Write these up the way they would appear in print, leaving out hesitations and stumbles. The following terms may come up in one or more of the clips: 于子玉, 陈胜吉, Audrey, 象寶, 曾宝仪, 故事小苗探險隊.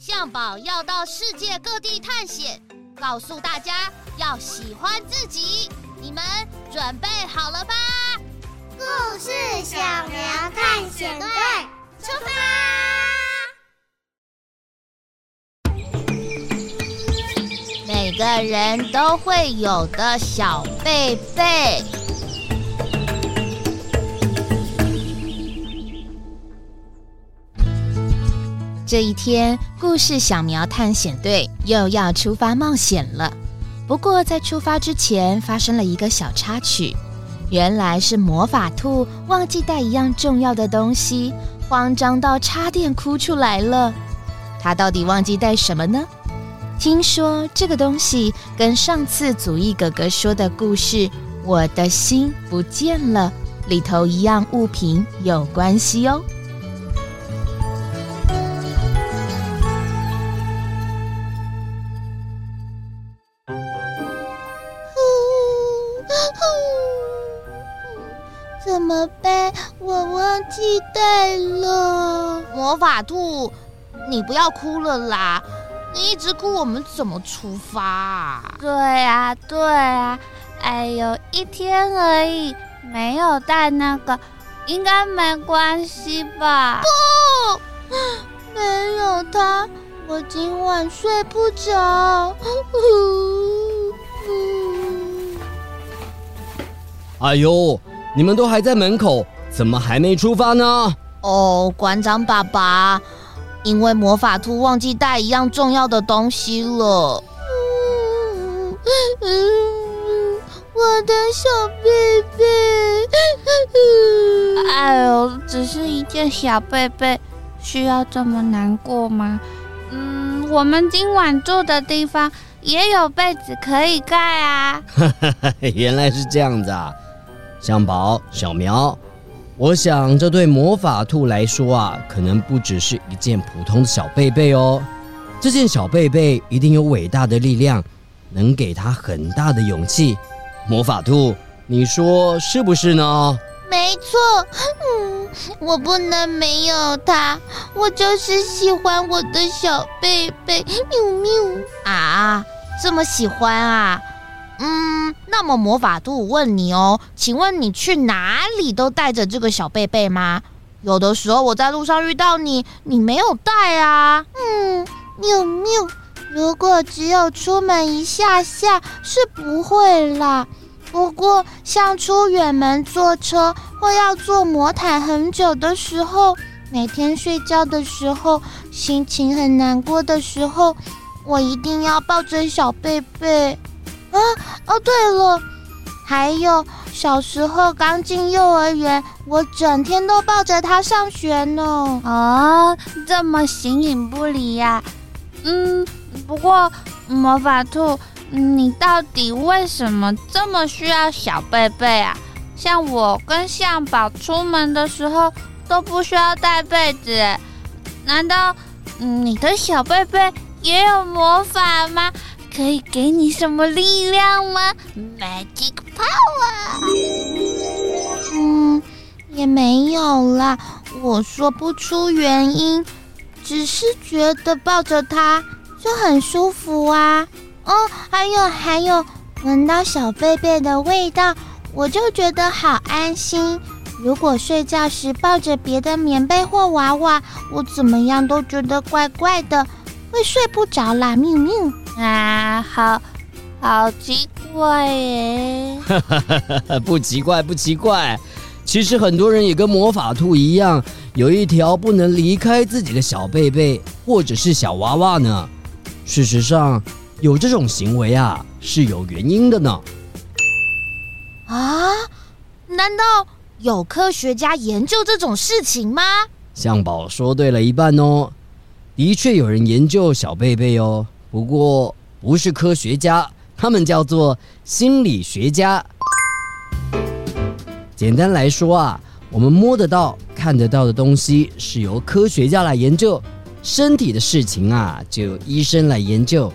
象宝要到世界各地探险，告诉大家要喜欢自己，你们准备好了吧？故事小羊探险队出发！每个人都会有的小贝贝。这一天，故事小苗探险队又要出发冒险了。不过在出发之前发生了一个小插曲，原来是魔法兔忘记带一样重要的东西，慌张到差点哭出来了。他到底忘记带什么呢？听说这个东西跟上次祖义哥哥说的故事《我的心不见了》里头一样物品有关系哦。怎么办？我忘记带了。魔法兔，你不要哭了啦！你一直哭，我们怎么出发啊？对啊，哎呦，一天而已，没有带那个，应该没关系吧？不，没有它，我今晚睡不着。哎呦！你们都还在门口，怎么还没出发呢？哦，馆长爸爸，因为魔法兔忘记带一样重要的东西了。我的小贝贝。哎呦，只是一件小贝贝，需要这么难过吗？我们今晚住的地方也有被子可以盖啊。原来是这样子啊。象宝、小苗，我想这对魔法兔来说啊，可能不只是一件普通的小贝贝哦。这件小贝贝一定有伟大的力量，能给它很大的勇气。魔法兔，你说是不是呢？没错，我不能没有它，我就是喜欢我的小贝贝。啊，这么喜欢啊？那么魔法兔，我问你哦，请问你去哪里都带着这个小贝贝吗？有的时候我在路上遇到你，你没有带啊。如果只有出门一下下是不会啦，不过像出远门坐车或要坐魔毯很久的时候，每天睡觉的时候，心情很难过的时候，我一定要抱着小贝贝。对了，还有小时候刚进幼儿园，我整天都抱着他上学呢。这么形影不离呀。不过魔法兔，你到底为什么这么需要小贝贝啊？像我跟象宝出门的时候都不需要带被子，难道你的小贝贝也有魔法吗？可以给你什么力量吗？ Magic Power。 也没有啦，我说不出原因，只是觉得抱着它就很舒服啊。还有，闻到小贝贝的味道我就觉得好安心。如果睡觉时抱着别的棉被或娃娃，我怎么样都觉得怪怪的，会睡不着啦。好奇怪耶。不奇怪，其实很多人也跟魔法兔一样，有一条不能离开自己的小贝贝或者是小娃娃呢。事实上有这种行为啊是有原因的呢。难道有科学家研究这种事情吗？象宝说对了一半哦，的确有人研究小贝贝哦，不过不是科学家，他们叫做心理学家。简单来说啊，我们摸得到看得到的东西是由科学家来研究，身体的事情啊就由医生来研究，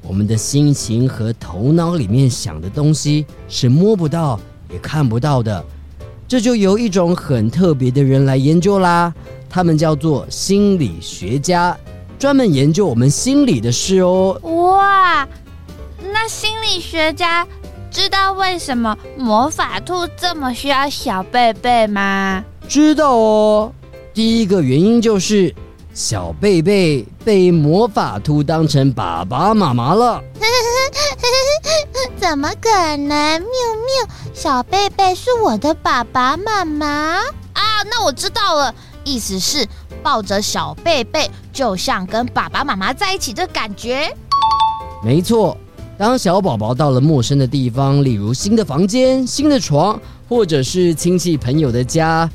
我们的心情和头脑里面想的东西是摸不到也看不到的，这就由一种很特别的人来研究啦，他们叫做心理学家。专门研究我们心理的事哦。哇，那心理学家知道为什么魔法兔这么需要小贝贝吗？知道哦，第一个原因就是小贝贝被魔法兔当成爸爸妈妈了。怎么可能？喵喵，小贝贝是我的爸爸妈妈啊！那我知道了，意思是抱着小贝贝就像跟爸爸妈妈在一起的感觉。没错，当小宝宝到了陌生的地方，例如新的房间、新的床，或者是亲戚朋友的家，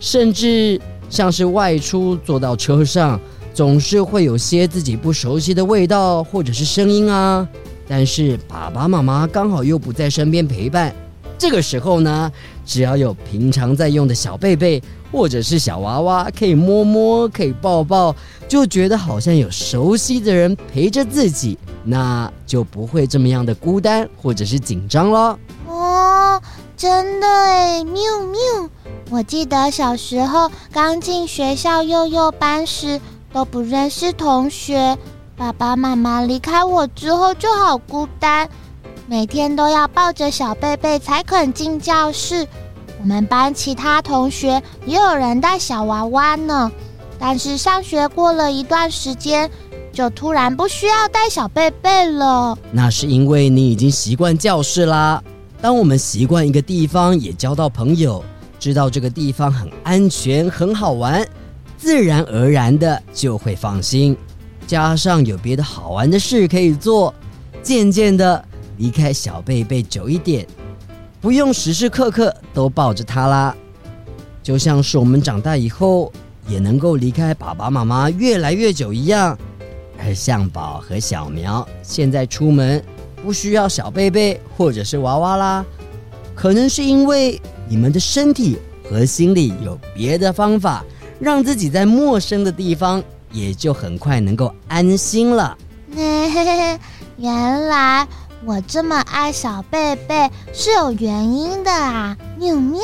甚至像是外出坐到车上，总是会有些自己不熟悉的味道或者是声音啊。但是爸爸妈妈刚好又不在身边陪伴，这个时候呢，只要有平常在用的小贝贝或者是小娃娃，可以摸摸，可以抱抱，就觉得好像有熟悉的人陪着自己，那就不会这么样的孤单或者是紧张了。哦，真的耶，喵喵！我记得小时候刚进学校幼幼班时，都不认识同学，爸爸妈妈离开我之后就好孤单，每天都要抱着小贝贝才肯进教室。我们班其他同学也有人带小娃娃呢，但是上学过了一段时间，就突然不需要带小贝贝了。那是因为你已经习惯教室啦。当我们习惯一个地方，也交到朋友，知道这个地方很安全、很好玩，自然而然的就会放心。加上有别的好玩的事可以做，渐渐的离开小贝贝久一点，不用时时刻刻都抱着它啦。就像是我们长大以后也能够离开爸爸妈妈越来越久一样，而象宝和小苗现在出门不需要小贝贝或者是娃娃啦，可能是因为你们的身体和心理有别的方法，让自己在陌生的地方也就很快能够安心了。原来我这么爱小贝贝是有原因的啊，喵喵！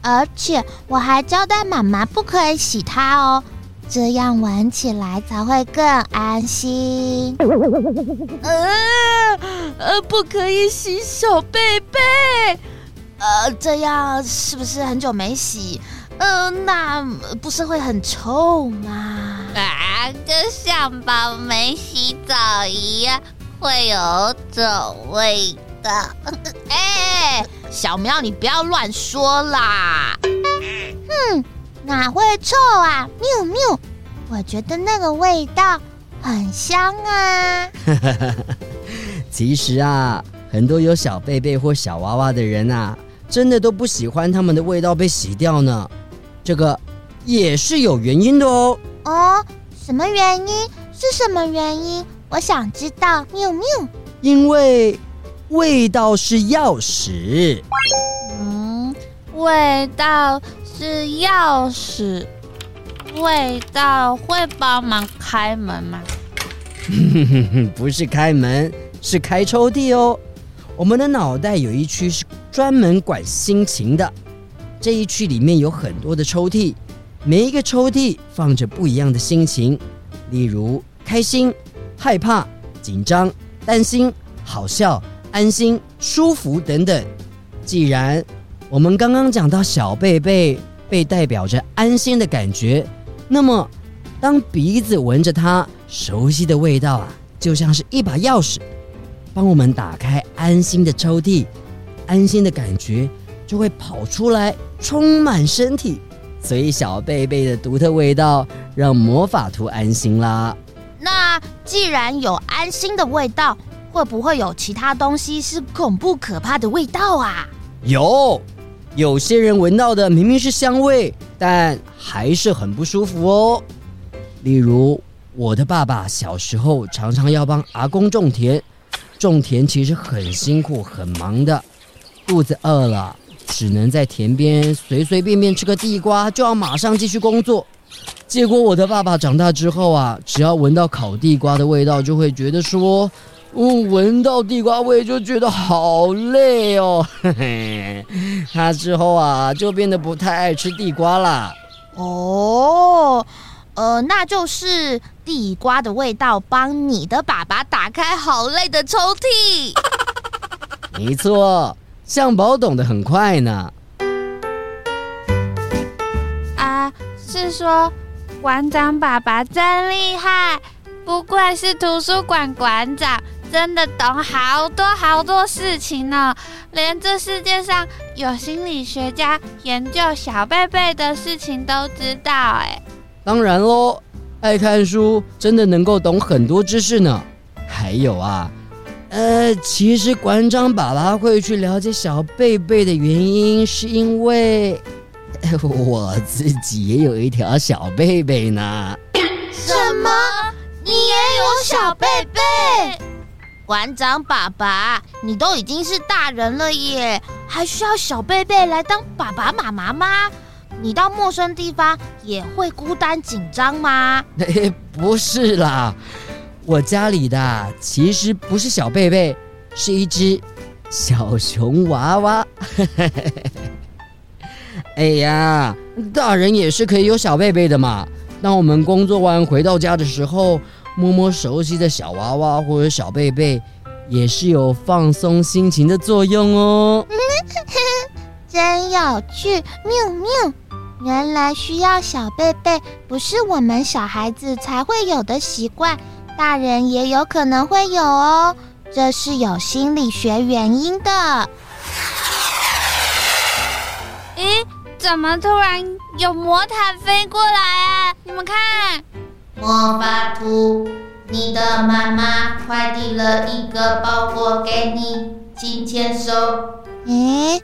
而且我还交代妈妈不可以洗它哦，这样玩起来才会更安心。不可以洗小贝贝，这样是不是很久没洗？那不是会很臭吗？啊，跟象宝没洗澡一样，会有种味道。小喵，你不要乱说啦！哪会臭啊，喵喵！我觉得那个味道很香啊。其实啊，很多有小贝贝或小娃娃的人啊，真的都不喜欢他们的味道被洗掉呢。这个也是有原因的哦。哦，什么原因？是什么原因？我想知道，喵喵。因为味道是钥匙。味道是钥匙，味道会帮忙开门吗？不是开门，是开抽屉哦。我们的脑袋有一区是专门管心情的，这一区里面有很多的抽屉，每一个抽屉放着不一样的心情，例如开心、害怕、紧张、担心、好笑、安心、舒服等等。既然我们刚刚讲到小贝贝被代表着安心的感觉，那么当鼻子闻着它熟悉的味道啊，就像是一把钥匙，帮我们打开安心的抽屉，安心的感觉就会跑出来，充满身体。所以小贝贝的独特味道让魔法兔安心啦。那既然有安心的味道，会不会有其他东西是恐怖可怕的味道啊？有些人闻到的明明是香味，但还是很不舒服哦。例如我的爸爸小时候常常要帮阿公种田，种田其实很辛苦很忙的，肚子饿了只能在田边随随便便吃个地瓜，就要马上继续工作。结果我的爸爸长大之后啊，只要闻到烤地瓜的味道，就会觉得说闻到地瓜味就觉得好累哦。他之后啊就变得不太爱吃地瓜啦。哦，那就是地瓜的味道帮你的爸爸打开好累的抽屉。没错，象宝懂得很快呢。啊，是说馆长爸爸真厉害，不愧是图书馆馆长，真的懂好多好多事情呢，连这世界上有心理学家研究小贝贝的事情都知道哎。当然咯，爱看书真的能够懂很多知识呢。还有啊，其实馆长爸爸会去了解小贝贝的原因，是因为我自己也有一条小贝贝呢。什么？你也有小贝贝？馆长爸爸，你都已经是大人了耶，还需要小贝贝来当爸爸妈妈吗？你到陌生地方也会孤单紧张吗？不是啦，我家里的其实不是小贝贝，是一只小熊娃娃。哎呀，大人也是可以有小贝贝的嘛。当我们工作完回到家的时候，摸摸熟悉的小娃娃或者小贝贝，也是有放松心情的作用哦。真有趣，喵喵！原来需要小贝贝不是我们小孩子才会有的习惯，大人也有可能会有哦，这是有心理学原因的。咦，怎么突然有魔毯飞过来啊？你们看，魔法兔，你的妈妈快递了一个包裹给你，请签收。咦，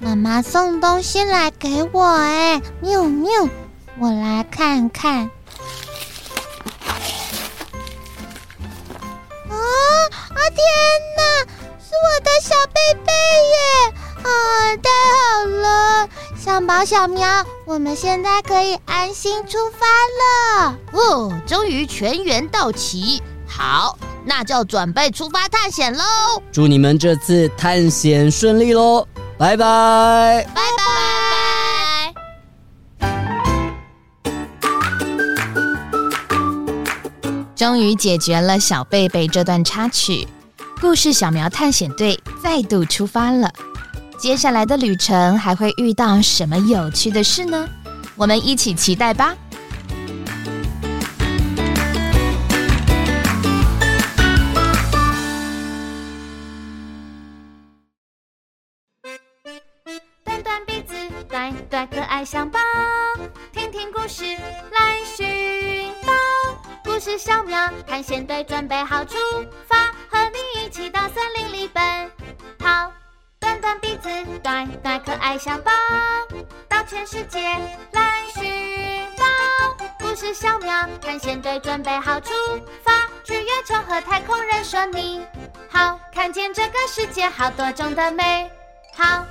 妈妈送东西来给我哎，喵喵，我来看看。啊天哪，是我的小贝贝耶！啊，太好了，象宝小喵，我们现在可以安心出发了。哦，终于全员到齐，好，那就准备出发探险喽！祝你们这次探险顺利喽！拜拜，拜拜。终于解决了小贝贝这段插曲，故事小苗探险队再度出发了。接下来的旅程还会遇到什么有趣的事呢？我们一起期待吧。可爱象宝，听听故事来寻宝。故事小苗探险队准备好出发，和你一起到森林里奔跑。短短鼻子，短短可爱象宝，到全世界来寻宝。故事小苗探险队准备好出发，去月球和太空人说你好，看见这个世界好多种的美好。